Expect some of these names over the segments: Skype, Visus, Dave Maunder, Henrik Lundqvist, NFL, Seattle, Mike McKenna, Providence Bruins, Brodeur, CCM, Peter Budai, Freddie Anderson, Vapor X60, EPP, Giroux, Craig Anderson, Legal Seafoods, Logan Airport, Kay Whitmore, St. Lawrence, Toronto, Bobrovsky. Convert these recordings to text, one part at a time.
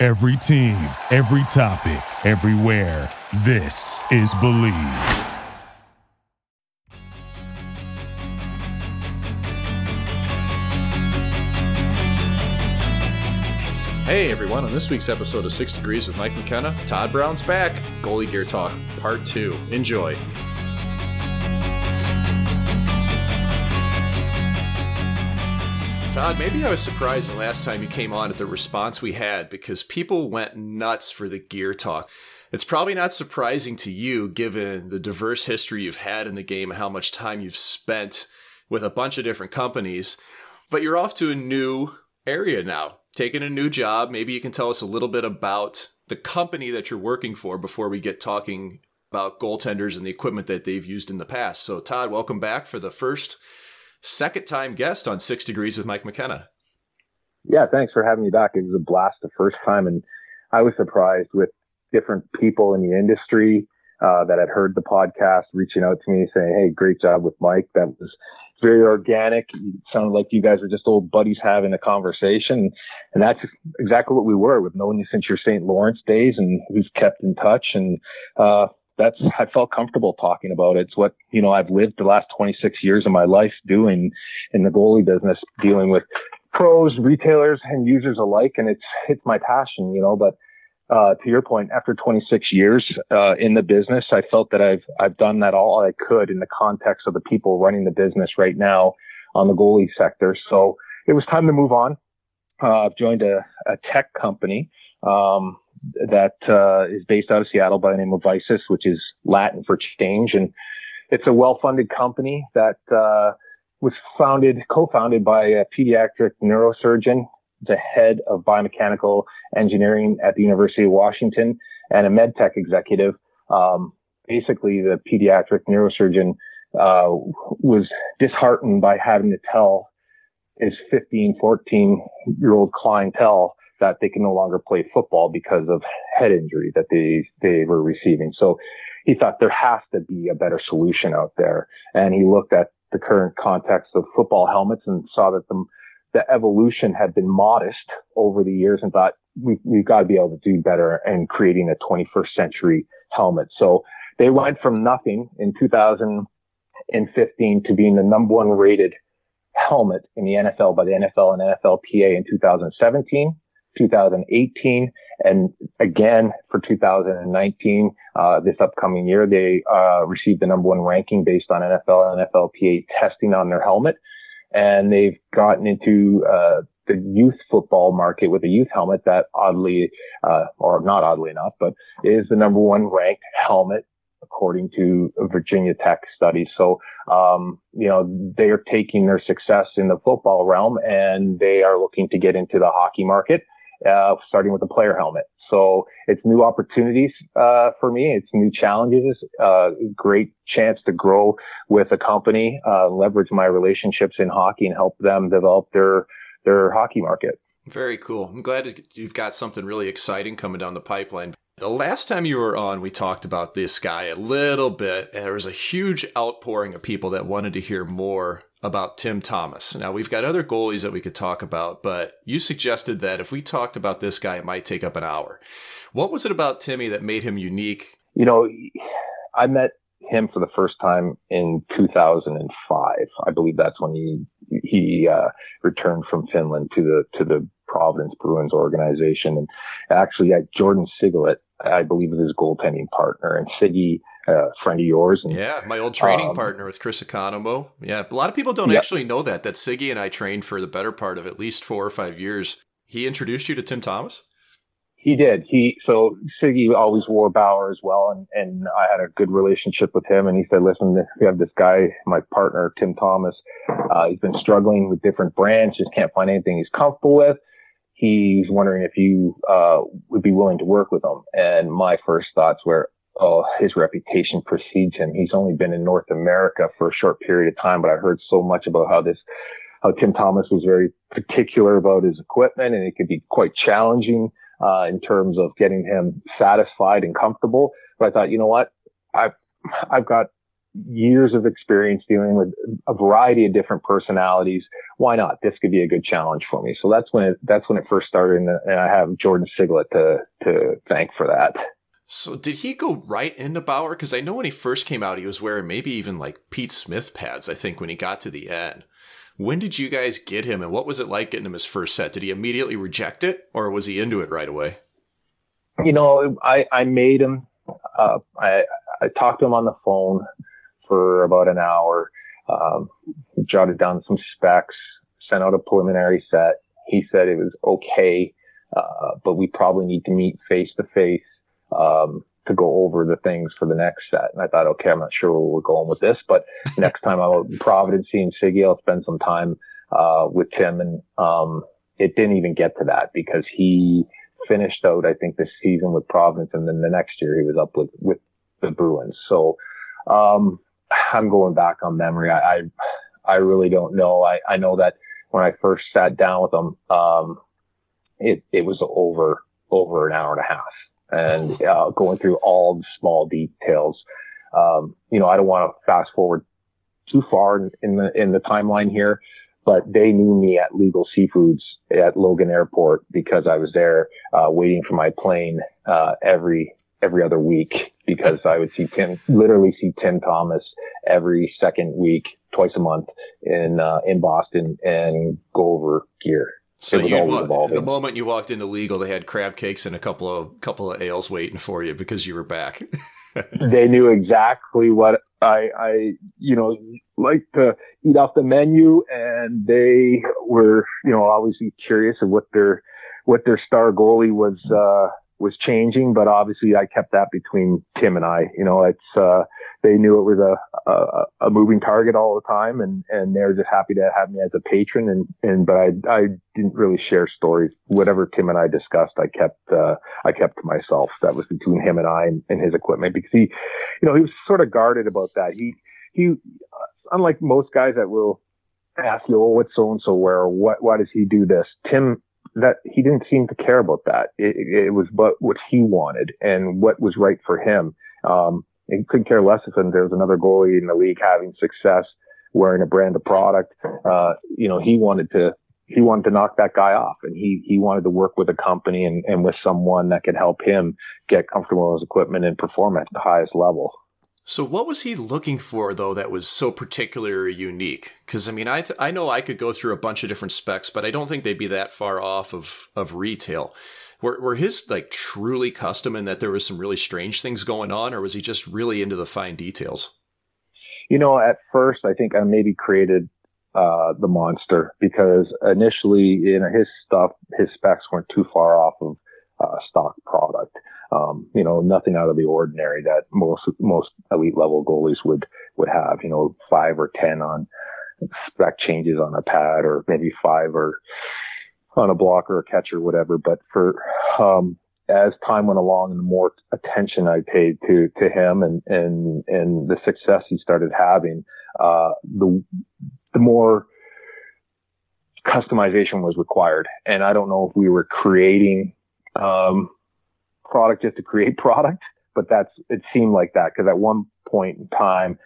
Every team, every topic, everywhere. This is Believe. Hey everyone, on this week's episode of 6 Degrees with Mike McKenna, Todd Brown's back. Goalie Gear Talk, Part 2. Enjoy. Todd, maybe I was surprised the last time you came on at the response we had, because people went nuts for the gear talk. It's probably not surprising to you, given the diverse history you've had in the game and how much time you've spent with a bunch of different companies, but you're off to a new area now, taking a new job. Maybe you can tell us a little bit about the company that you're working for before we get talking about goaltenders and the equipment that they've used in the past. So Todd, welcome back for the second-time guest on 6 Degrees with Mike McKenna. Yeah, thanks for having me back. It was a blast the first time, and I was surprised with different people in the industry that had heard the podcast reaching out to me saying, hey, great job with Mike. That was very organic. It sounded like you guys were just old buddies having a conversation, and that's exactly what we were. We've known you since your St. Lawrence days, and we've kept in touch, and I felt comfortable talking about it. It's what, you know, I've lived the last 26 years of my life doing in the goalie business, dealing with pros, retailers, and users alike. And it's my passion, you know, but, to your point, after 26 years, in the business, I felt that I've done that all I could in the context of the people running the business right now on the goalie sector. So it was time to move on. I've joined a tech company, that is based out of Seattle by the name of Visus, which is Latin for change. And it's a well-funded company that was co-founded by a pediatric neurosurgeon, the head of biomechanical engineering at the University of Washington, and a med tech executive. Basically, the pediatric neurosurgeon was disheartened by having to tell his 14-year-old clientele that they can no longer play football because of head injury that they were receiving. So he thought there has to be a better solution out there. And he looked at the current context of football helmets and saw that the evolution had been modest over the years, and thought we've got to be able to do better in creating a 21st century helmet. So they went from nothing in 2015 to being the number one rated helmet in the NFL by the NFL and NFLPA in 2017. 2018, and again for 2019, this upcoming year, they received the number one ranking based on NFL and NFLPA testing on their helmet. And they've gotten into the youth football market with a youth helmet that oddly, or not oddly enough, but is the number one ranked helmet according to Virginia Tech studies. So, you know, they are taking their success in the football realm, and they are looking to get into the hockey market, starting with the player helmet. So it's new opportunities, for me. It's new challenges, great chance to grow with a company, leverage my relationships in hockey and help them develop their hockey market. Very cool. I'm glad you've got something really exciting coming down the pipeline. The last time you were on, we talked about this guy a little bit, and there was a huge outpouring of people that wanted to hear more about Tim Thomas. Now, we've got other goalies that we could talk about, but you suggested that if we talked about this guy, it might take up an hour. What was it about Timmy that made him unique? You know, I met him for the first time in 2005. I believe that's when he returned from Finland to the Providence Bruins organization. And actually, Jordan Sigalet, I believe, is his goaltending partner, and Siggy, a friend of yours. And, yeah, my old training partner with Chris Economo. Yeah, a lot of people don't actually know that Siggy and I trained for the better part of at least 4 or 5 years. He introduced you to Tim Thomas? He did. So Siggy always wore Bauer as well, and I had a good relationship with him. And he said, listen, we have this guy, my partner, Tim Thomas. He's been struggling with different brands, just can't find anything he's comfortable with. he's wondering if you would be willing to work with him. And my first thoughts were, oh, his reputation precedes him. He's only been in North America for a short period of time, but I heard so much about how Tim Thomas was very particular about his equipment, and it could be quite challenging in terms of getting him satisfied and comfortable. But I thought, you know what? I've got years of experience dealing with a variety of different personalities. Why not? This could be a good challenge for me. So that's when it first started, and I have Jordan Sigalet to thank for that. So did he go right into Bauer? Because I know when he first came out, he was wearing maybe even like Pete Smith pads, I think, when he got to the end. When did you guys get him, and what was it like getting him his first set? Did he immediately reject it, or was he into it right away? You know, I made him. I talked to him on the phone for about an hour, jotted down some specs, sent out a preliminary set. He said it was okay, but we probably need to meet face to face to go over the things for the next set. And I thought, okay, I'm not sure where we're going with this, but next time I'm out in Providence seeing Siggy, I'll spend some time with Tim. And it didn't even get to that, because he finished out, I think, this season with Providence, and then the next year he was up with the Bruins. So I'm going back on memory. I really don't know. I know that when I first sat down with him, it was over an hour and a half, and going through all the small details. You know, I don't want to fast forward too far in the timeline here, but they knew me at Legal Seafoods at Logan Airport, because I was there waiting for my plane every other week, because I would literally see Tim Thomas every second week, twice a month in Boston, and go over gear. So the moment you walked into Legal, they had crab cakes and a couple of ales waiting for you, because you were back. They knew exactly what I, you know, like to eat off the menu, and they were, you know, obviously curious of what their star goalie was changing, but obviously I kept that between Tim and I. You know, it's they knew it was a moving target all the time, and they were just happy to have me as a patron, and but I didn't really share stories. Whatever Tim and I discussed, I kept to myself. That was between him and I and his equipment, because he, you know, he was sort of guarded about that. He unlike most guys that will ask you, oh, what's so and so wear, or why does he do this? Tim, that he didn't seem to care about that. It was but what he wanted and what was right for him. He couldn't care less if there was another goalie in the league having success wearing a brand of product. You know, he wanted to knock that guy off, and he wanted to work with a company and with someone that could help him get comfortable with his equipment and perform at the highest level. So what was he looking for, though, that was so particularly unique? Because, I mean, I know I could go through a bunch of different specs, but I don't think they'd be that far off of retail. Were his, like, truly custom, in that there was some really strange things going on, or was he just really into the fine details? You know, at first, I think I maybe created the monster, because initially, you know, his specs weren't too far off of stock product. You know, nothing out of the ordinary that most elite level goalies would have. You know, 5 or 10 on spec changes on a pad, or maybe 5 or on a block or a catch or whatever. But for as time went along, and the more attention I paid to him and the success he started having, the more customization was required. And I don't know if we were creating product just to create product, but it seemed like that, because at one point in time,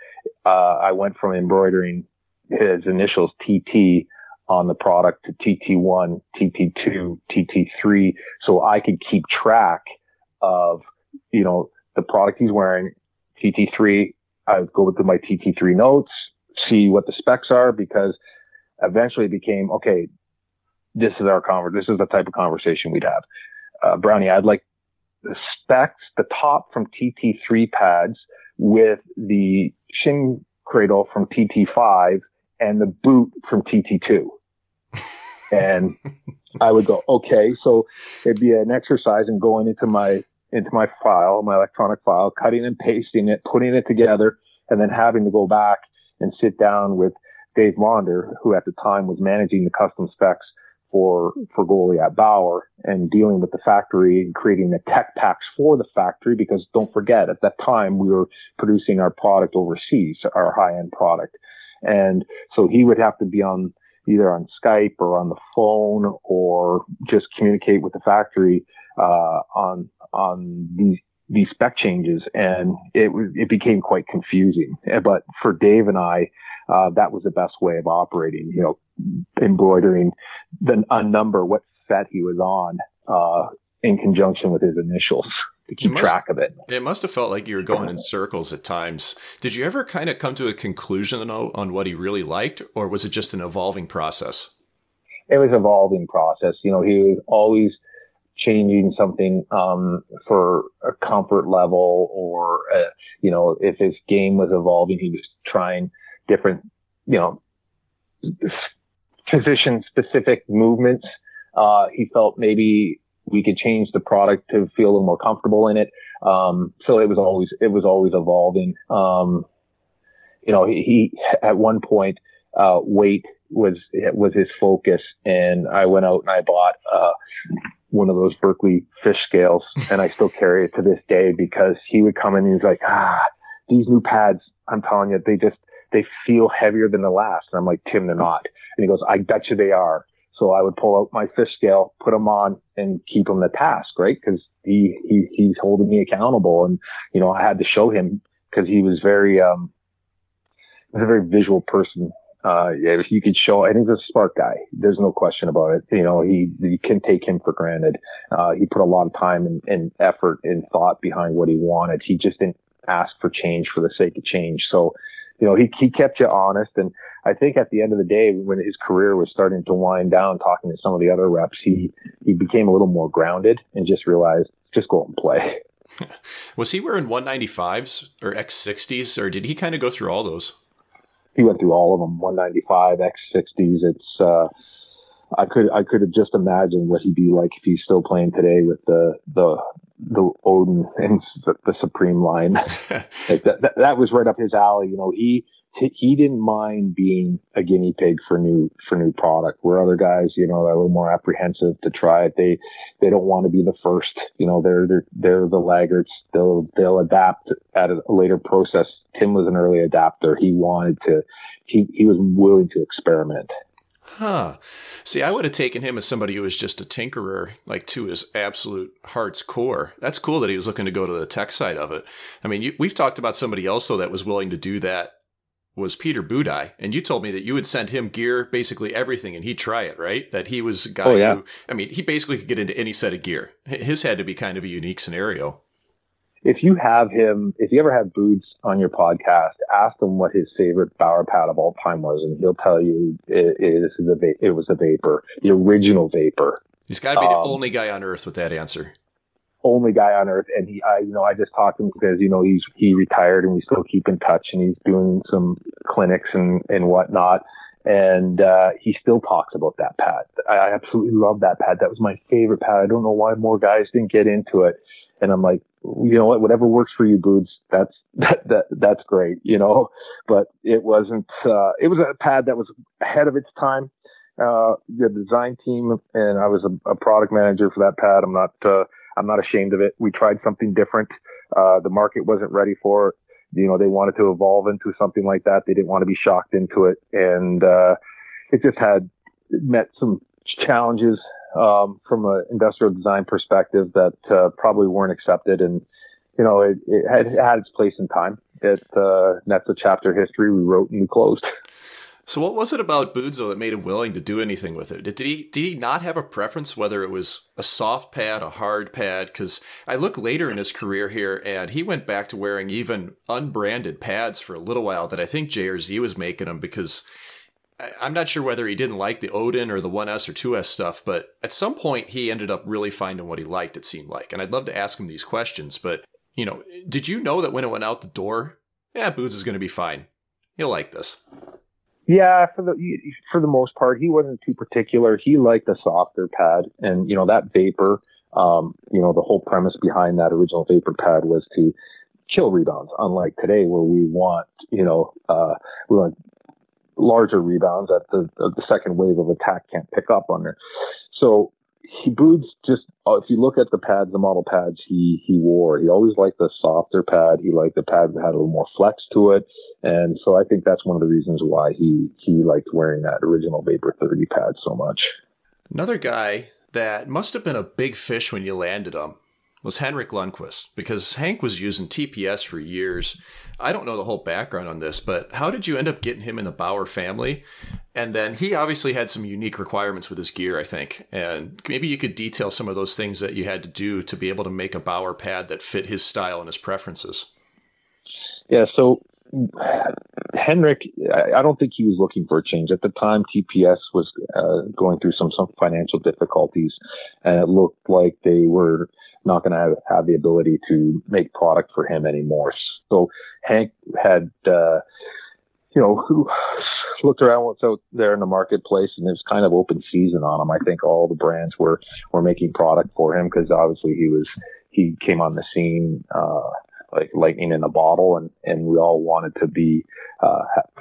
I went from embroidering his initials TT on the product to TT1, TT2, TT3, so I could keep track of, you know, the product he's wearing. TT3, I would go through my TT3 notes, see what the specs are, because eventually it became, okay, this is the type of conversation we'd have. Brownie, I'd like the specs, the top from TT3 pads with the shin cradle from TT5 and the boot from TT2. And I would go, okay, so it'd be an exercise in going into my file, my electronic file, cutting and pasting it, putting it together, and then having to go back and sit down with Dave Maunder, who at the time was managing the custom specs for goalie at Bauer and dealing with the factory and creating the tech packs for the factory, because don't forget, at that time we were producing our product overseas, our high-end product. And so he would have to be on either on Skype or on the phone or just communicate with the factory on these spec changes, and it became quite confusing. But for Dave and I, that was the best way of operating, you know, embroidering a number, what set he was on, in conjunction with his initials to keep track of it. It must have felt like you were going in circles at times. Did you ever kind of come to a conclusion on what he really liked, or was it just an evolving process? It was an evolving process. You know, he was always changing something for a comfort level, or, you know, if his game was evolving, he was trying different, you know, position-specific movements. He felt maybe we could change the product to feel a little more comfortable in it. So it was always evolving. You know, he at one point, weight was his focus, and I went out and I bought one of those Berkeley fish scales, and I still carry it to this day, because he would come in and he's like, these new pads, I'm telling you, they feel heavier than the last. And I'm like, Tim, they're not. And he goes, I bet you they are. So I would pull out my fish scale, put them on, and keep him to task, right? Because he's holding me accountable. And, you know, I had to show him, because he was a very visual person. You could show, and he's a smart guy. There's no question about it. You know, you can't take him for granted. He put a lot of time and effort and thought behind what he wanted. He just didn't ask for change for the sake of change. So, you know, he kept you honest. And I think at the end of the day, when his career was starting to wind down, talking to some of the other reps, he became a little more grounded and just realized, just go out and play. Was he wearing 195s or X60s, or did he kind of go through all those? He went through all of them, 195, X60s. It's, I could have just imagined what he'd be like if he's still playing today with the Odin and the Supreme line. Like that was right up his alley. You know, he didn't mind being a guinea pig for new product, where other guys, you know, are a little more apprehensive to try it. They don't want to be the first, you know, they're the laggards. They'll adapt at a later process. Tim was an early adapter. He wanted to, he was willing to experiment. Huh. See, I would have taken him as somebody who was just a tinkerer, like to his absolute heart's core. That's cool that he was looking to go to the tech side of it. I mean, we've talked about somebody else though that was willing to do that, was Peter Budai. And you told me that you would send him gear, basically everything, and he'd try it, right? That he was a guy who, I mean, he basically could get into any set of gear. His had to be kind of a unique scenario. If you ever have Boots on your podcast, ask him what his favorite Bauer pad of all time was, and he'll tell you it was the Vapor, the original Vapor. He's got to be the only guy on earth with that answer. Only guy on earth. And I just talked to him because, you know, he retired and we still keep in touch, and he's doing some clinics and whatnot. And, he still talks about that pad. I absolutely love that pad. That was my favorite pad. I don't know why more guys didn't get into it. And I'm like, you know what, whatever works for you, Boots, that's great, you know, but it wasn't, it was a pad that was ahead of its time. The design team, and I was a product manager for that pad. I'm not ashamed of it. We tried something different. The market wasn't ready for it. You know, they wanted to evolve into something like that. They didn't want to be shocked into it. And, it just met some challenges, from an industrial design perspective that, probably weren't accepted. And, you know, it had its place in time. That's a chapter history we wrote and we closed. So what was it about Budzo that made him willing to do anything with it? Did he not have a preference whether it was a soft pad, a hard pad? Because I look later in his career here, and he went back to wearing even unbranded pads for a little while that I think JRZ was making them, because I'm not sure whether he didn't like the Odin or the 1S or 2S stuff, but at some point he ended up really finding what he liked, it seemed like. And I'd love to ask him these questions, but, you know, did you know that when it went out the door, Budzo is going to be fine. He'll like this. Yeah, for the most part, he wasn't too particular. He liked a softer pad, and you know that Vapor. You know, the whole premise behind that original Vapor pad was to kill rebounds. Unlike today, where we want larger rebounds that the second wave of attack can't pick up on her. So Bood's just, if you look at the pads, the model pads he wore, he always liked the softer pad. He liked the pad that had a little more flex to it. And so I think that's one of the reasons why he liked wearing that original Vapor 30 pad so much. Another guy that must have been a big fish when you landed him was Henrik Lundqvist, because Hank was using TPS for years. I don't know the whole background on this, but how did you end up getting him in the Bauer family? And then he obviously had some unique requirements with his gear, I think. And maybe you could detail some of those things that you had to do to be able to make a Bauer pad that fit his style and his preferences. Yeah, so Henrik, I don't think he was looking for a change. At the time, TPS was going through some financial difficulties, and it looked like they were not going to have the ability to make product for him anymore. So Hank had, looked around what's out there in the marketplace, and it was kind of open season on him. I think all the brands were making product for him, because obviously he came on the scene like lightning in a bottle, and we all wanted to be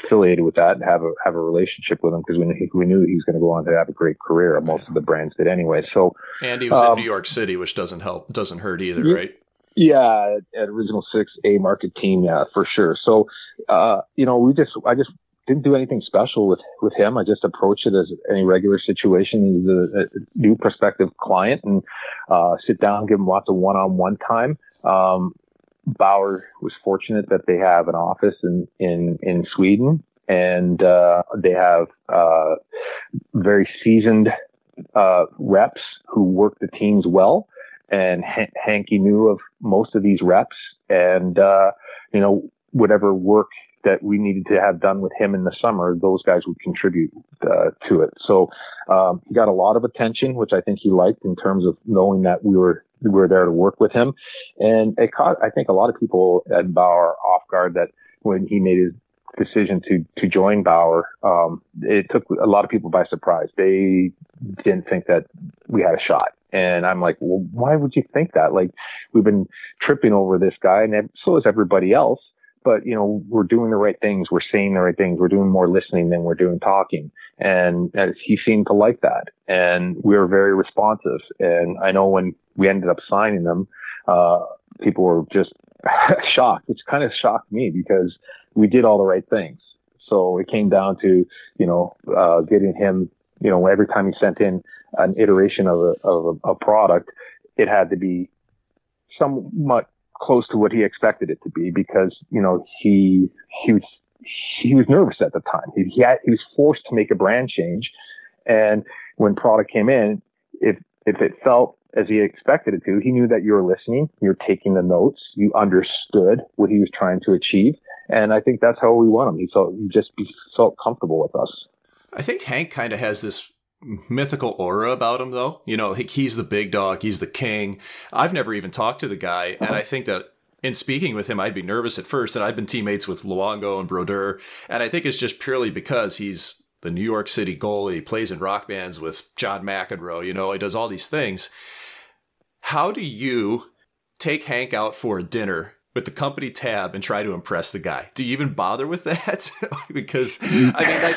affiliated with that and have a relationship with him, because we knew he was going to go on to have a great career. Most of the brands did anyway. So, and he was in New York City, which doesn't hurt either, right? Yeah, at Original 6A market team, yeah, for sure. So, I just didn't do anything special with him. I just approached it as any regular situation. He's a new prospective client, and sit down, give him lots of one-on-one time. Bauer was fortunate that they have an office in Sweden, and they have very seasoned reps who work the teams well. And Hanky knew of most of these reps, and whatever work that we needed to have done with him in the summer, those guys would contribute to it. So he got a lot of attention, which I think he liked, in terms of knowing that we were there to work with him. And it caught, I think, a lot of people at Bauer off guard that when he made his decision to join Bauer, it took a lot of people by surprise. They didn't think that we had a shot. And I'm like, well, why would you think that? Like, we've been tripping over this guy, and so is everybody else. But, we're doing the right things. We're saying the right things. We're doing more listening than we're doing talking. And he seemed to like that. And we were very responsive. And I know when we ended up signing them, people were just shocked, which kind of shocked me, because we did all the right things. So it came down to, getting him, every time he sent in an iteration of a product, it had to be somewhat close to what he expected it to be, because he was nervous at the time. He was forced to make a brand change, and when product came in, if it felt as he expected it to, he knew that you were listening, you're taking the notes, you understood what he was trying to achieve, and I think that's how we won him. He just felt comfortable with us. I think Hank kind of has this mythical aura about him, though. He's the big dog. He's the king. I've never even talked to the guy. And I think that in speaking with him, I'd be nervous at first. And I've been teammates with Luongo and Brodeur. And I think it's just purely because he's the New York City goalie, plays in rock bands with John McEnroe. He does all these things. How do you take Hank out for a dinner with the company tab and try to impress the guy? Do you even bother with that? Because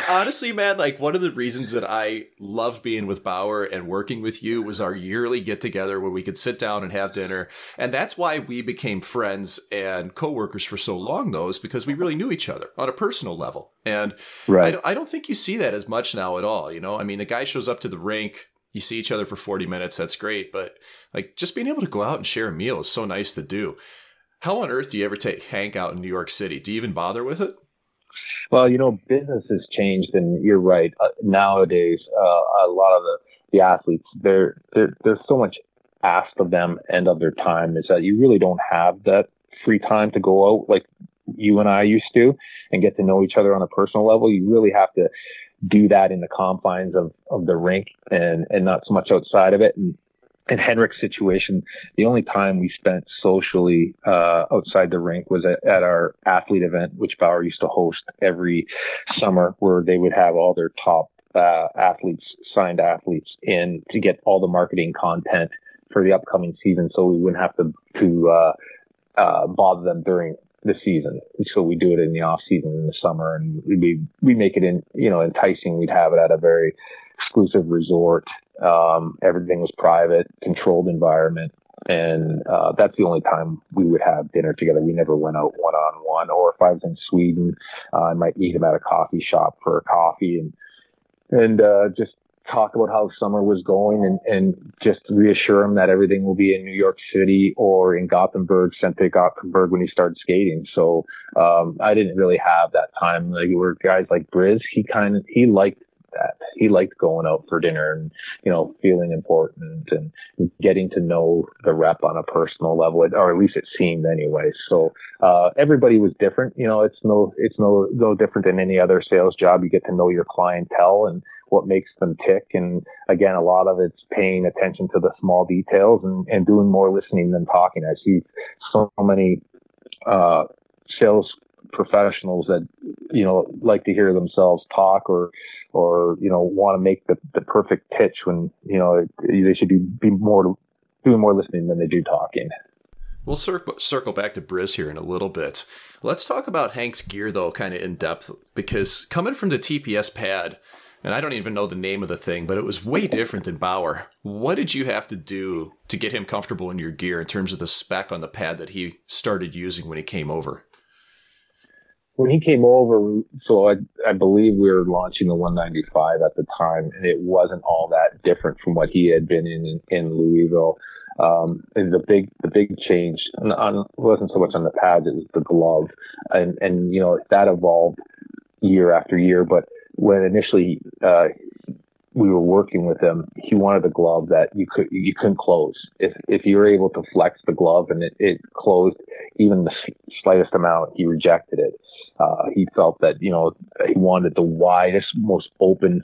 honestly, man, one of the reasons that I love being with Bauer and working with you was our yearly get together where we could sit down and have dinner. And that's why we became friends and coworkers for so long, because we really knew each other on a personal level. And right. I don't think you see that as much now at all. A guy shows up to the rink, you see each other for 40 minutes. That's great. But just being able to go out and share a meal is so nice to do. How on earth do you ever take Hank out in New York City? Do you even bother with it? Well, business has changed, and you're right. Nowadays, a lot of the athletes, there's so much asked of them and of their time, is that you really don't have that free time to go out like you and I used to and get to know each other on a personal level. You really have to do that in the confines of the rink and not so much outside of it. And in Henrik's situation, the only time we spent socially outside the rink was at our athlete event, which Bauer used to host every summer, where they would have all their top signed athletes in to get all the marketing content for the upcoming season, so we wouldn't have to bother them during the season. So we do it in the off season in the summer, and we make it in, you know, enticing. We'd have it at a very exclusive resort. Everything was private, controlled environment. And that's the only time we would have dinner together. We never went out one-on-one. Or if I was in Sweden, I might meet him at a coffee shop for a coffee and just talk about how summer was going and just reassure him that everything will be in New York City or in Gothenburg, St. Gothenburg, when he started skating. So I didn't really have that time. Like, were guys like Briz, he liked that. He liked going out for dinner and, you know, feeling important and getting to know the rep on a personal level, or at least it seemed anyway. So everybody was different. You know, it's no different than any other sales job. You get to know your clientele and what makes them tick. And again, a lot of it's paying attention to the small details and doing more listening than talking. I see so many sales professionals that, you know, like to hear themselves talk or, you know, want to make the perfect pitch when, you know, they should be more doing more listening than they do talking. We'll circle back to Briz here in a little bit. Let's talk about Hank's gear, though, kind of in depth, because coming from the TPS pad, and I don't even know the name of the thing, but it was way different than Bauer. What did you have to do to get him comfortable in your gear in terms of the spec on the pad that he started using when he came over? When he came over, so I believe we were launching the 195 at the time, and it wasn't all that different from what he had been in Louisville. And the big change wasn't so much on the pads, it was the glove, and you know, that evolved year after year. But when initially we were working with him, he wanted a glove that you couldn't close. If you were able to flex the glove and it closed even the slightest amount, he rejected it. He felt that, you know, he wanted the widest, most open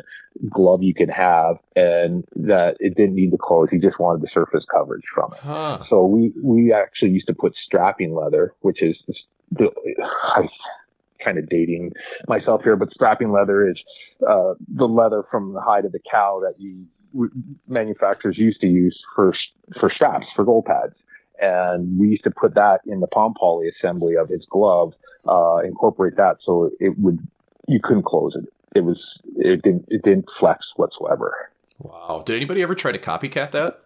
glove you could have, and that it didn't need to close. He just wanted the surface coverage from it. Huh. So we actually used to put strapping leather, which is I'm kind of dating myself here, but strapping leather is the leather from the hide of the cow that manufacturers used to use for straps for goal pads. And we used to put that in the palm poly assembly of his glove, incorporate that so you couldn't close it. It didn't flex whatsoever. Wow. Did anybody ever try to copycat that?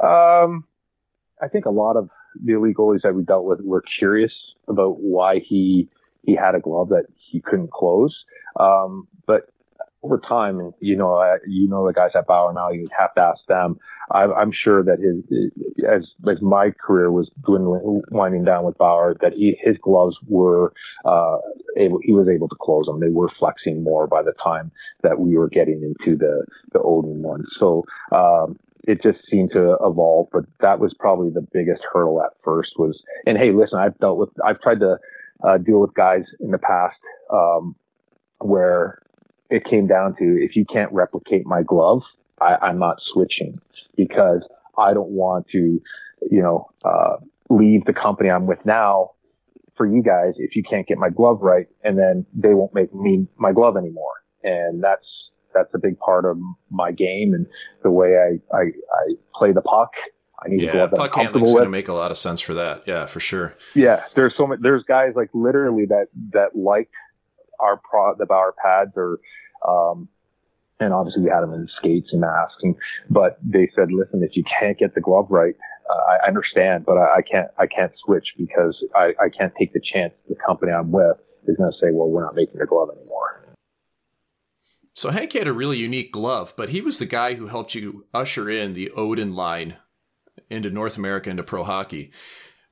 I think a lot of the elite goalies that we dealt with were curious about why he had a glove that he couldn't close. But over time, you know the guys at Bauer now, you'd have to ask them. I'm sure that as my career was winding down with Bauer, that his gloves were he was able to close them. They were flexing more by the time that we were getting into the Odin one. So it just seemed to evolve, but that was probably the biggest hurdle at first was. And hey, listen, I've tried to deal with guys in the past where it came down to, if you can't replicate my glove, I'm not switching, because I don't want to, you know, leave the company I'm with now for you guys if you can't get my glove right, and then they won't make me my glove anymore. And that's a big part of my game and the way I play the puck. I need to go puck handling's going to make a lot of sense for that. Yeah, for sure. Yeah, there's guys like literally that like the Bauer pads, or and obviously we had them in skates and masks, but they said, listen, if you can't get the glove right, I understand, but I can't switch, because I can't take the chance the company I'm with is going to say, well, we're not making your glove anymore. So Hank had a really unique glove, but he was the guy who helped you usher in the Odin line into North America, into pro hockey.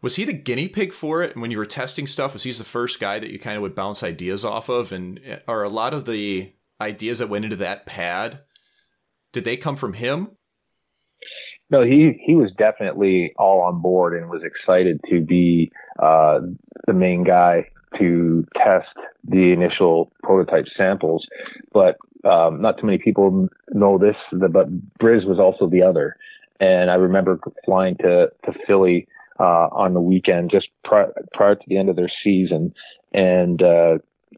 Was he the guinea pig for it? And when you were testing stuff, was he the first guy that you kind of would bounce ideas off of? And are a lot of the ideas that went into that pad, did they come from him? No, he was definitely all on board and was excited to be the main guy to test the initial prototype samples. But not too many people know this, but Briz was also the other. And I remember flying to Philly on the weekend, just prior to the end of their season. And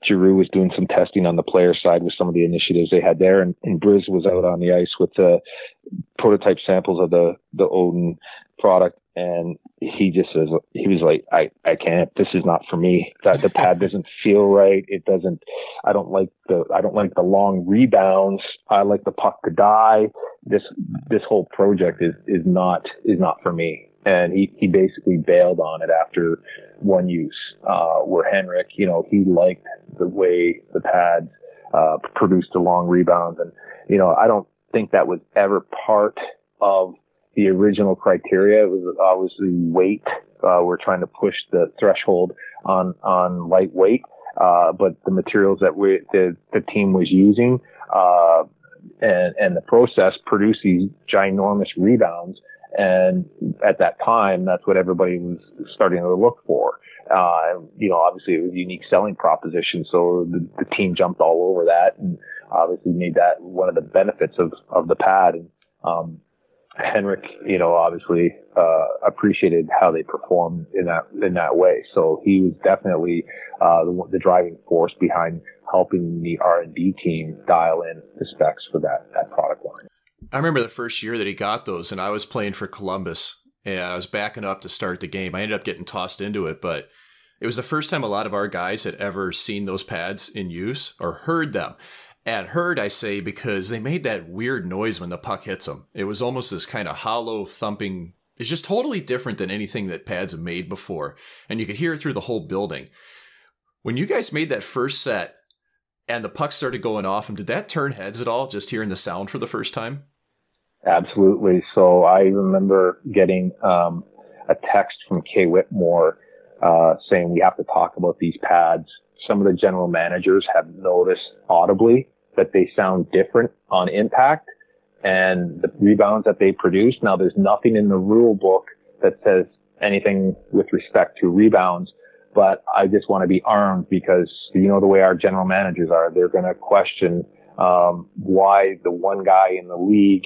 Giroux was doing some testing on the player side with some of the initiatives they had there. And Briz was out on the ice with the prototype samples of the Odin product. And he just says, he was like, I can't, this is not for me. That the pad doesn't feel right. It doesn't, I don't like the long rebounds. I like the puck to die. This whole project is not for me. And he basically bailed on it after one use, where Henrik, he liked the way the pads, produced the long rebounds. And, I don't think that was ever part of the original criteria. It was obviously weight. We're trying to push the threshold on lightweight, but the materials that the team was using and the process produced these ginormous rebounds. And at that time, that's what everybody was starting to look for. Obviously it was a unique selling proposition. So the team jumped all over that and obviously made that one of the benefits of the pad. And, Henrik, obviously, appreciated how they performed in that way. So he was definitely, the driving force behind helping the R&D team dial in the specs for that product line. I remember the first year that he got those, and I was playing for Columbus and I was backing up to start the game. I ended up getting tossed into it, but it was the first time a lot of our guys had ever seen those pads in use or heard them. And heard, I say, because they made that weird noise when the puck hits them. It was almost this kind of hollow thumping. It's just totally different than anything that pads have made before. And you could hear it through the whole building. When you guys made that first set and the puck started going off, and did that turn heads at all, just hearing the sound for the first time? Absolutely. So I remember getting a text from Kay Whitmore saying, we have to talk about these pads. Some of the general managers have noticed audibly that they sound different on impact and the rebounds that they produce. Now, there's nothing in the rule book that says anything with respect to rebounds, but I just want to be armed because the way our general managers are. They're going to question why the one guy in the league,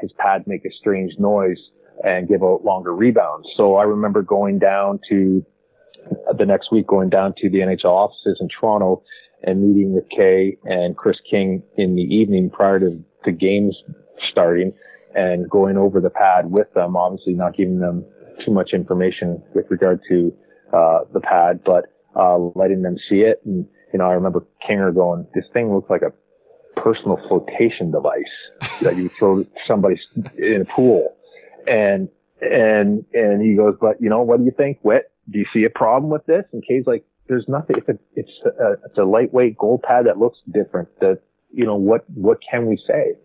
his pads make a strange noise and give out longer rebounds. So I remember going down to the NHL offices in Toronto and meeting with Kay and Chris King in the evening prior to the games starting and going over the pad with them, obviously not giving them too much information with regard to the pad, but letting them see it. And, I remember Kinger going, this thing looks like a personal flotation device that you throw somebody in a pool. And he goes, but, what do you think, Whit? Do you see a problem with this? And Kay's like, there's nothing. It's a lightweight gold pad that looks different. That, what can we say?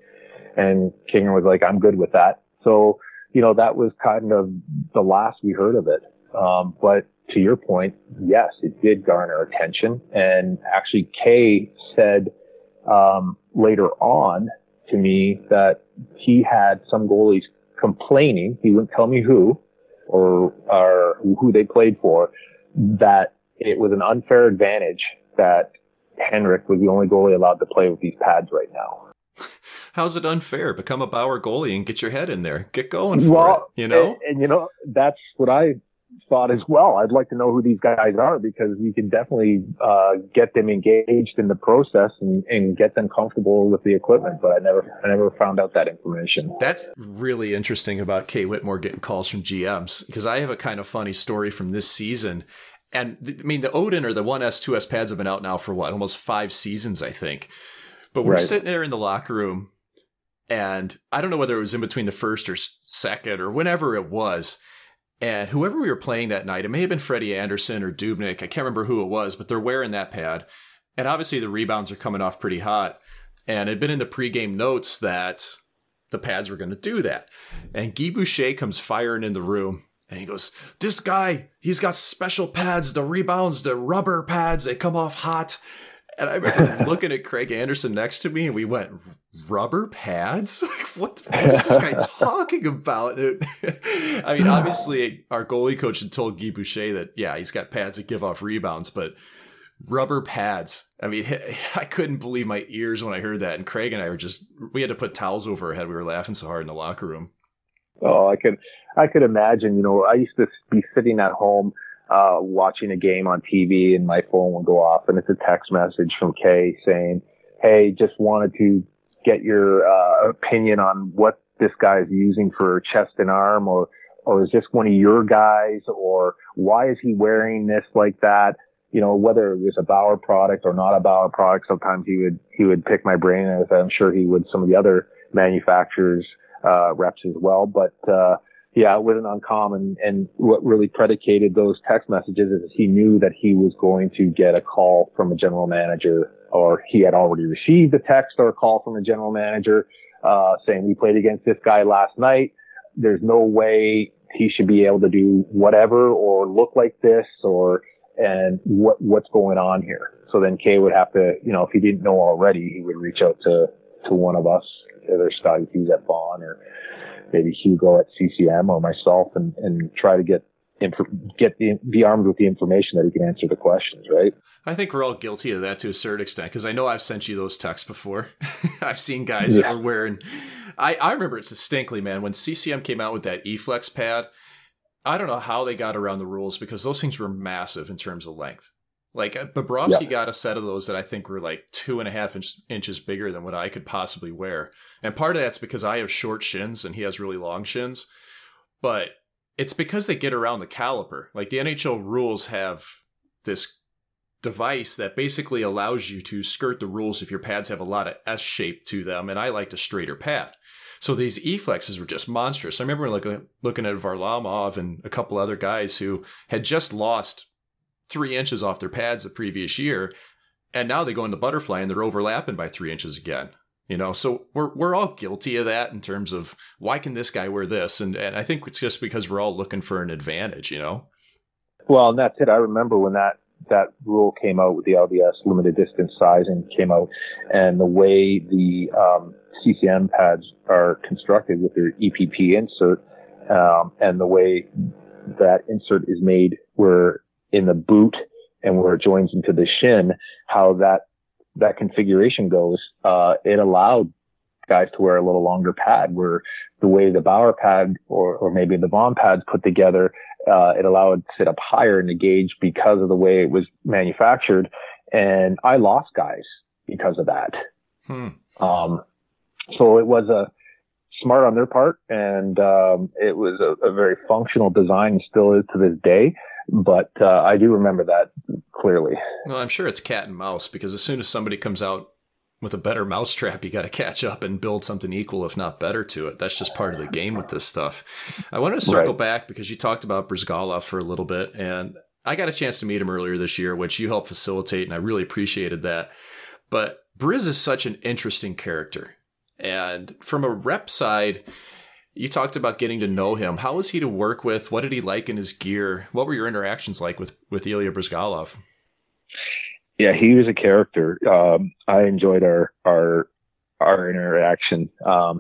And Kinger was like, I'm good with that. So, that was kind of the last we heard of it. But to your point, yes, it did garner attention. And actually Kay said, later on to me that he had some goalies complaining. He wouldn't tell me who. Or who they played for, that it was an unfair advantage that Henrik was the only goalie allowed to play with these pads right now. How's it unfair? Become a Bauer goalie and get your head in there. Get going for it, And that's what I thought as well. I'd like to know who these guys are because we can definitely get them engaged in the process and get them comfortable with the equipment. But I never found out that information. That's really interesting about Kay Whitmore getting calls from GMs, because I have a kind of funny story from this season. And the Odin or the 1S, 2S pads have been out now for almost 5 seasons, I think. But we're sitting there in the locker room, and I don't know whether it was in between the first or second or whenever it was. And whoever we were playing that night, it may have been Freddie Anderson or Dubnik. I can't remember who it was, but they're wearing that pad. And obviously the rebounds are coming off pretty hot. And it had been in the pregame notes that the pads were going to do that. And Guy Boucher comes firing in the room. And he goes, this guy, he's got special pads, the rebounds, the rubber pads, they come off hot. And I remember looking at Craig Anderson next to me, and we went, rubber pads? Like, what is this guy talking about? Obviously, our goalie coach had told Guy Boucher that, yeah, he's got pads that give off rebounds, but rubber pads. I couldn't believe my ears when I heard that. And Craig and I we had to put towels over our head. We were laughing so hard in the locker room. Oh, I could imagine. I used to be sitting at home watching a game on TV, and my phone will go off, and it's a text message from Kay saying, hey, just wanted to get your opinion on what this guy's using for chest and arm, or or is this one of your guys, or why is he wearing this like that? You know, whether it was a Bauer product or not a Bauer product, sometimes he would pick my brain, as I'm sure he would some of the other manufacturers, reps as well. But, yeah, it wasn't uncommon. And what really predicated those text messages is he knew that he was going to get a call from a general manager, or he had already received a text or a call from a general manager, saying we played against this guy last night. There's no way he should be able to do whatever or look like this, or, and what's going on here. So then Kay would have to, you know, if he didn't know already, he would reach out to one of us, either Scotty Hughes at Vaughn or maybe Hugo at CCM or myself, and try to be armed with the information that he can answer the questions, right? I think we're all guilty of that to a certain extent, because I know I've sent you those texts before. I've seen guys that were wearing – I remember it distinctly, man, when CCM came out with that E-Flex pad. I don't know how they got around the rules, because those things were massive in terms of length. Like Bobrovsky got a set of those that I think were like 2.5 inches bigger than what I could possibly wear. And part of that's because I have short shins and he has really long shins. But it's because they get around the caliper. Like the NHL rules have this device that basically allows you to skirt the rules if your pads have a lot of S shape to them. And I liked a straighter pad. So these E-Flexes were just monstrous. I remember looking at Varlamov and a couple other guys who had just lost 3 inches off their pads the previous year, and now they go into butterfly and they're overlapping by 3 inches again. You know, so we're all guilty of that in terms of why can this guy wear this? And I think it's just because we're all looking for an advantage, you know? Well, and that's it. I remember when that rule came out with the LDS limited distance sizing came out, and the way the CCM pads are constructed with their EPP insert, and the way that insert is made where in the boot and where it joins into the shin, how that configuration goes, it allowed guys to wear a little longer pad, where the way the Bauer pad or maybe the Vaughn pads put together, it allowed it to sit up higher in the gauge because of the way it was manufactured. And I lost guys because of that. So it was a smart on their part, and it was a very functional design, and still is to this day. But I do remember that clearly. Well, I'm sure it's cat and mouse, because as soon as somebody comes out with a better mousetrap, you got to catch up and build something equal, if not better, to it. That's just part of the game with this stuff. I wanted to circle back, because you talked about Bryzgalov for a little bit, and I got a chance to meet him earlier this year, which you helped facilitate, and I really appreciated that. But Bryz is such an interesting character. And from a rep side, you talked about getting to know him. How was he to work with? What did he like in his gear? What were your interactions like with Ilya Bryzgalov? Yeah, he was a character. I enjoyed our interaction.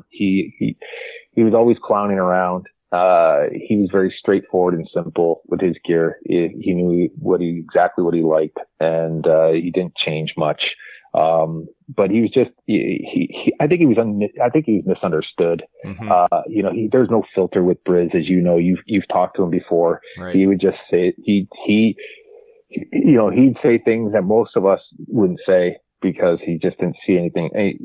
He was always clowning around. He was very straightforward and simple with his gear. He knew exactly what he liked, and he didn't change much. But he was just, I think he was misunderstood. Mm-hmm. You know, there's no filter with Bryz, as you know, you've talked to him before. Right. He would just say, he'd say things that most of us wouldn't say, because he just didn't see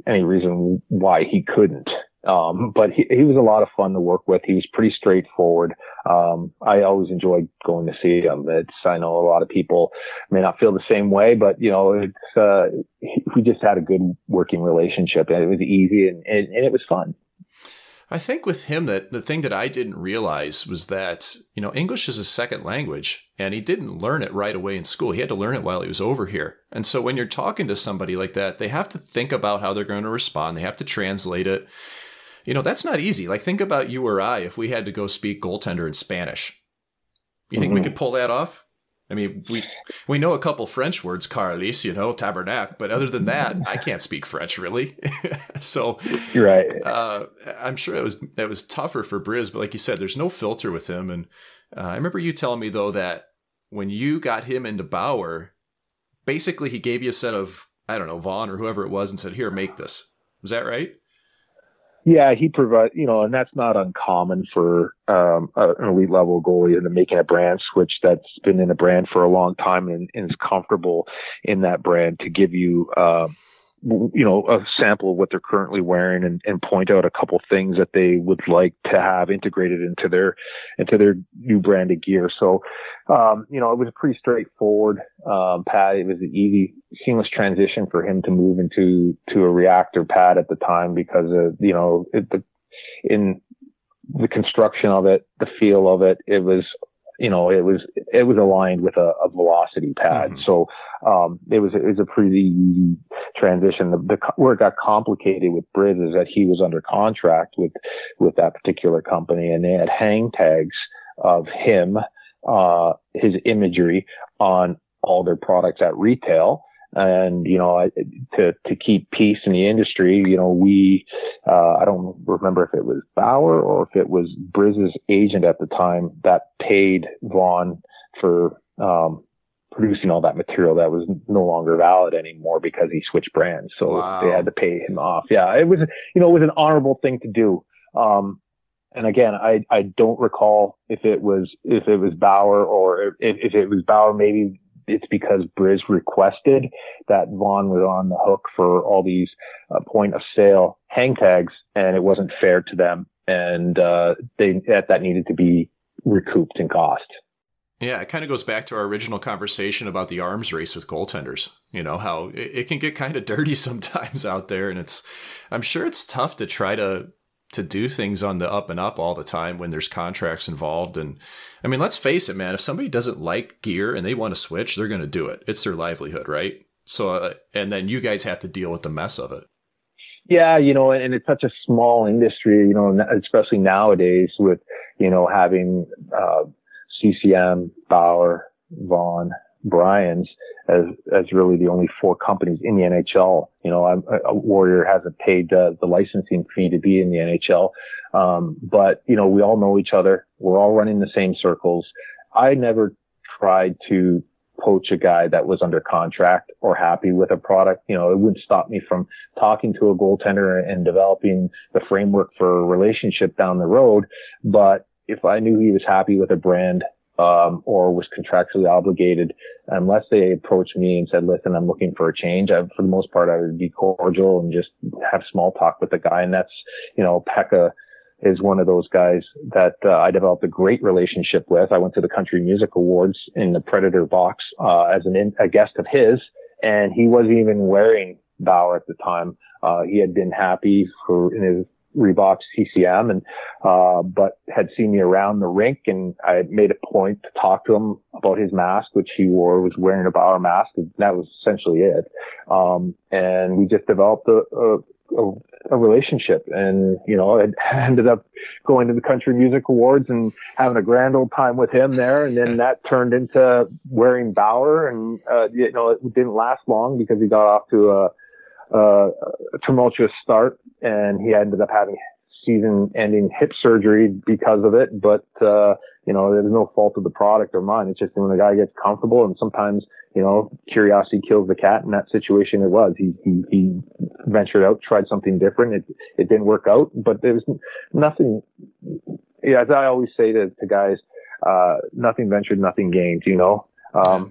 any reason why he couldn't. But he was a lot of fun to work with. He was pretty straightforward. I always enjoyed going to see him. I know a lot of people may not feel the same way, but you know, we just had a good working relationship, and it was easy and it was fun. I think with him that the thing that I didn't realize was that, you know, English is his second language, and he didn't learn it right away in school. He had to learn it while he was over here. And so when you're talking to somebody like that, they have to think about how they're going to respond. They have to translate it. You know, that's not easy. Like, think about you or I, if we had to go speak goaltender in Spanish. You think we could pull that off? I mean, we know a couple French words, Carlis, you know, tabernacle, but other than that, I can't speak French, really. So you're right. I'm sure that was tougher for Bryz, but like you said, there's no filter with him. And I remember you telling me, though, that when you got him into Bauer, basically he gave you a set of, I don't know, Vaughn or whoever it was, and said, here, make this. Was that right? Yeah, he provides, you know, and that's not uncommon for an elite level goalie in the making a brand switch that's been in a brand for a long time and is comfortable in that brand to give you you know, a sample of what they're currently wearing and point out a couple things that they would like to have integrated into their new brand of gear. So, you know, it was a pretty straightforward, pad. It was an easy, seamless transition for him to move into a reactor pad at the time because, you know, in the construction of it, the feel of it, it was aligned with a velocity pad. Mm-hmm. So, it was a pretty easy transition. Where it got complicated with Bridge is that he was under contract with that particular company, and they had hang tags of him, his imagery on all their products at retail. And, you know, to keep peace in the industry, you know, I don't remember if it was Bauer or if it was Briz's agent at the time that paid Vaughn for, producing all that material that was no longer valid anymore because he switched brands. So wow. They had to pay him off. Yeah. It was, you know, it was an honorable thing to do. And again, I don't recall if it was Bauer or if it was Bauer, maybe it's because Briz requested that Vaughn was on the hook for all these point of sale hang tags, and it wasn't fair to them. And that needed to be recouped in cost. Yeah, it kind of goes back to our original conversation about the arms race with goaltenders, you know, how it can get kind of dirty sometimes out there. And I'm sure it's tough to try to do things on the up and up all the time when there's contracts involved. And I mean, let's face it, man, if somebody doesn't like gear and they want to switch, they're going to do it. It's their livelihood, right? So, and then you guys have to deal with the mess of it. Yeah. You know, and it's such a small industry, you know, especially nowadays with, you know, having, CCM, Bauer, Vaughn, Bryan's as really the only four companies in the NHL. You know, Warrior hasn't paid the licensing fee to be in the NHL. But, you know, we all know each other. We're all running the same circles. I never tried to poach a guy that was under contract or happy with a product. You know, it wouldn't stop me from talking to a goaltender and developing the framework for a relationship down the road. But if I knew he was happy with a brand, or was contractually obligated, unless they approached me and said, listen, I'm looking for a change, for the most part, I would be cordial and just have small talk with the guy. And that's, you know, Pekka is one of those guys that I developed a great relationship with. I went to the Country Music Awards in the Predator box as a guest of his, and he wasn't even wearing Bauer at the time. He had been happy in his Reebok CCM, and but had seen me around the rink, and I made a point to talk to him about his mask, which he was wearing a Bauer mask, and that was essentially it. And we just developed a relationship, and you know, I ended up going to the Country Music Awards and having a grand old time with him there, and then that turned into wearing Bauer, and you know, it didn't last long because he got off to a tumultuous start, and he ended up having season-ending hip surgery because of it. But you know, there's no fault of the product or mine. It's just when a guy gets comfortable, and sometimes, you know, curiosity kills the cat. In that situation, it was he ventured out, tried something different. It didn't work out, but there was nothing. Yeah, as I always say to guys, nothing ventured, nothing gained. You know.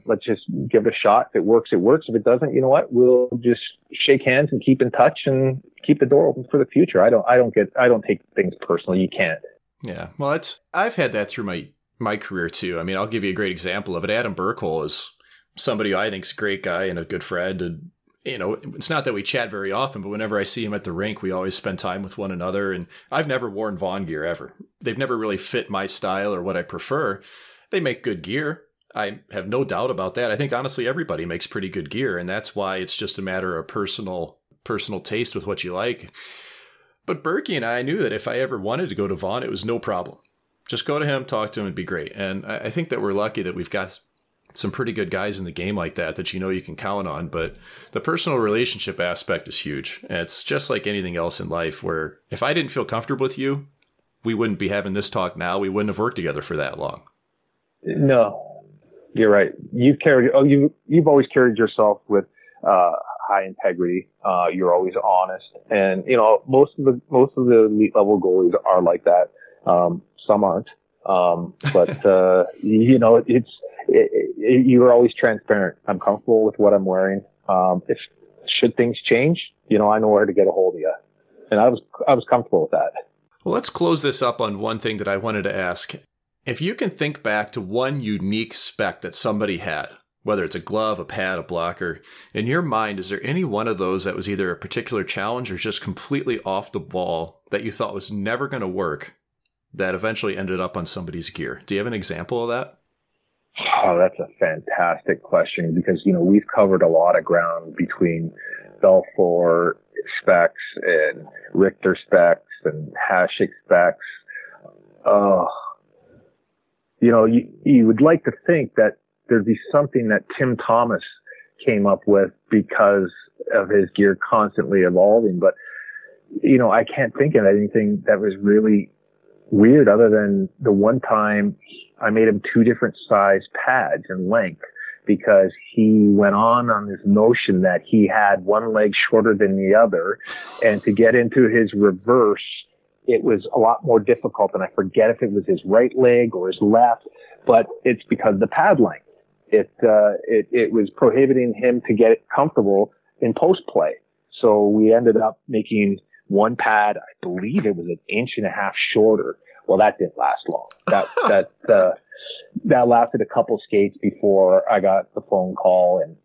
Let's just give it a shot. If it works, it works. If it doesn't, you know what? We'll just shake hands and keep in touch and keep the door open for the future. I don't take things personally. You can't. Yeah. Well, I've had that through my career too. I mean, I'll give you a great example of it. Adam Burkle is somebody who I think is a great guy and a good friend. And, you know, it's not that we chat very often, but whenever I see him at the rink, we always spend time with one another. And I've never worn Vaughn gear ever. They've never really fit my style or what I prefer. They make good gear. I have no doubt about that. I think, honestly, everybody makes pretty good gear, and that's why it's just a matter of personal taste with what you like. But Berkey and I knew that if I ever wanted to go to Vaughn, it was no problem. Just go to him, talk to him, it'd be great. And I think that we're lucky that we've got some pretty good guys in the game like that you know you can count on. But the personal relationship aspect is huge. And it's just like anything else in life, where if I didn't feel comfortable with you, we wouldn't be having this talk now. We wouldn't have worked together for that long. No. You're right. You've always carried yourself with high integrity. You're always honest, and you know, most of the elite level goalies are like that. Some aren't, but you know, you're always transparent. I'm comfortable with what I'm wearing. If should things change, you know, I know where to get a hold of you. And I was comfortable with that. Well, let's close this up on one thing that I wanted to ask. If you can think back to one unique spec that somebody had, whether it's a glove, a pad, a blocker, in your mind, is there any one of those that was either a particular challenge or just completely off the ball that you thought was never going to work that eventually ended up on somebody's gear? Do you have an example of that? Oh, that's a fantastic question because, you know, we've covered a lot of ground between Belfour specs and Richter specs and Hasek specs. You know, you would like to think that there'd be something that Tim Thomas came up with because of his gear constantly evolving. But, you know, I can't think of anything that was really weird other than the one time I made him two different size pads and length because he went on this notion that he had one leg shorter than the other. And to get into his reverse, it was a lot more difficult. And I forget if it was his right leg or his left, but it's because of the pad length. It was prohibiting him to get comfortable in post play. So we ended up making one pad, I believe it was 1.5 inches shorter. Well, that didn't last long. That lasted a couple skates before I got the phone call and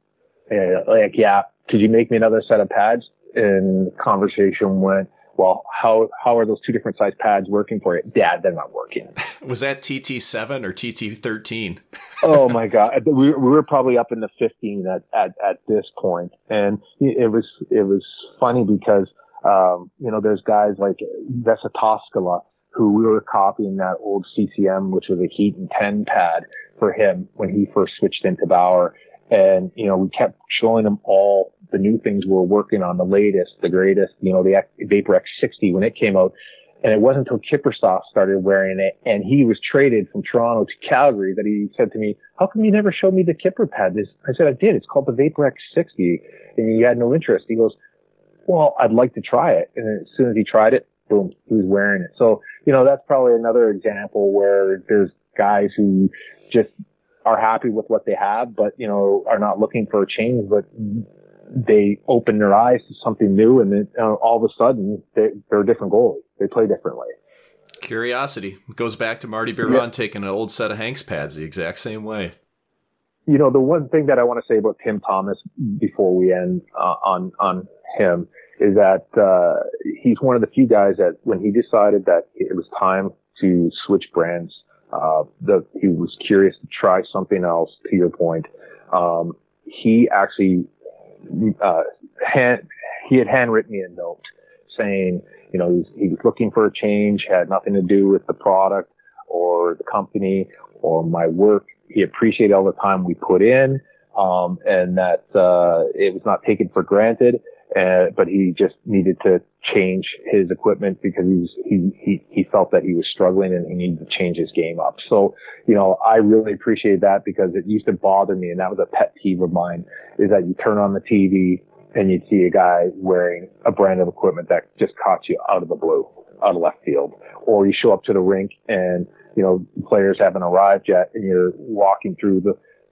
like, yeah, could you make me another set of pads? And the conversation went, well, how are those two different size pads working for you? Dad, they're not working. Was that TT7 or TT13? Oh my God. We were probably up in the 15 at this point. And it was funny because, you know, there's guys like Vesa Toskala, who we were copying that old CCM, which was a heat and 10 pad for him when he first switched into Bauer. And, you know, we kept showing him all the new things we were working on, the latest, the greatest, you know, the Vapor X60 when it came out. And it wasn't until Kippersoft started wearing it and he was traded from Toronto to Calgary that he said to me, how come you never showed me the Kipper pad? I said, I did. It's called the Vapor X60 and he had no interest. He goes, well, I'd like to try it. And as soon as he tried it, boom, he was wearing it. So, you know, that's probably another example where there's guys who just are happy with what they have, but, you know, are not looking for a change, but they open their eyes to something new. And then all of a sudden they're a different goalie. They play differently. Curiosity goes back to Marty Biron taking an old set of Hank's pads the exact same way. You know, the one thing that I want to say about Tim Thomas before we end on him is that he's one of the few guys that when he decided that it was time to switch brands, he was curious to try something else, to your point. He actually, he had handwritten me a note saying, you know, he was looking for a change, had nothing to do with the product or the company or my work. He appreciated all the time we put in, and that, it was not taken for granted. But he just needed to change his equipment because he felt that he was struggling and he needed to change his game up. So, you know, I really appreciate that because it used to bother me, and that was a pet peeve of mine, is that you turn on the TV and you'd see a guy wearing a brand of equipment that just caught you out of the blue, out of left field. Or you show up to the rink and, you know, players haven't arrived yet and you're walking through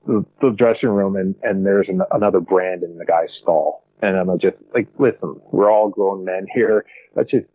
the dressing room and there's another brand in the guy's stall. And I'm just like, listen, we're all grown men here. Let's just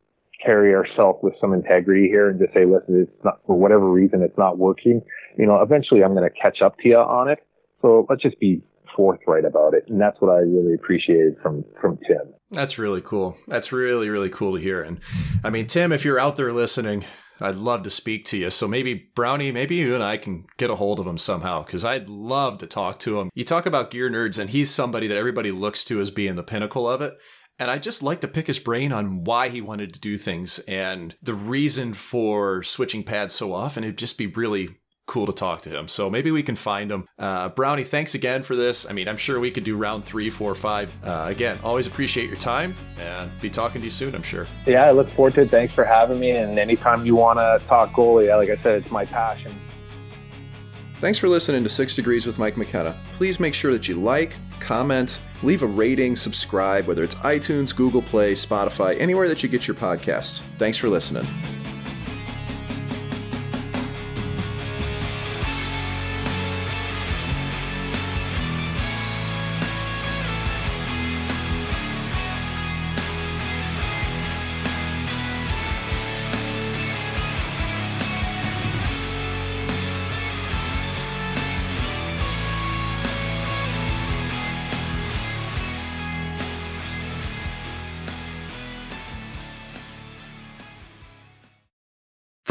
carry ourselves with some integrity here and just say, listen, it's not, for whatever reason, it's not working. You know, eventually I'm going to catch up to you on it. So let's just be forthright about it. And that's what I really appreciated from Tim. That's really cool. That's really, really cool to hear. And I mean, Tim, if you're out there listening, I'd love to speak to you. So maybe Brownie, maybe you and I can get a hold of him somehow, because I'd love to talk to him. You talk about gear nerds, and he's somebody that everybody looks to as being the pinnacle of it. And I just like to pick his brain on why he wanted to do things and the reason for switching pads so often. It'd just be really cool to talk to him. So maybe we can find him. Brownie, thanks again for this. I mean, I'm sure we could do round 3, 4, 5. Again, always appreciate your time and be talking to you soon, I'm sure. Yeah, I look forward to it. Thanks for having me. And anytime you want to talk goalie, like I said, it's my passion. Thanks for listening to 6 Degrees with Mike McKenna. Please make sure that you like, comment, leave a rating, subscribe, whether it's iTunes, Google Play, Spotify, anywhere that you get your podcasts. Thanks for listening.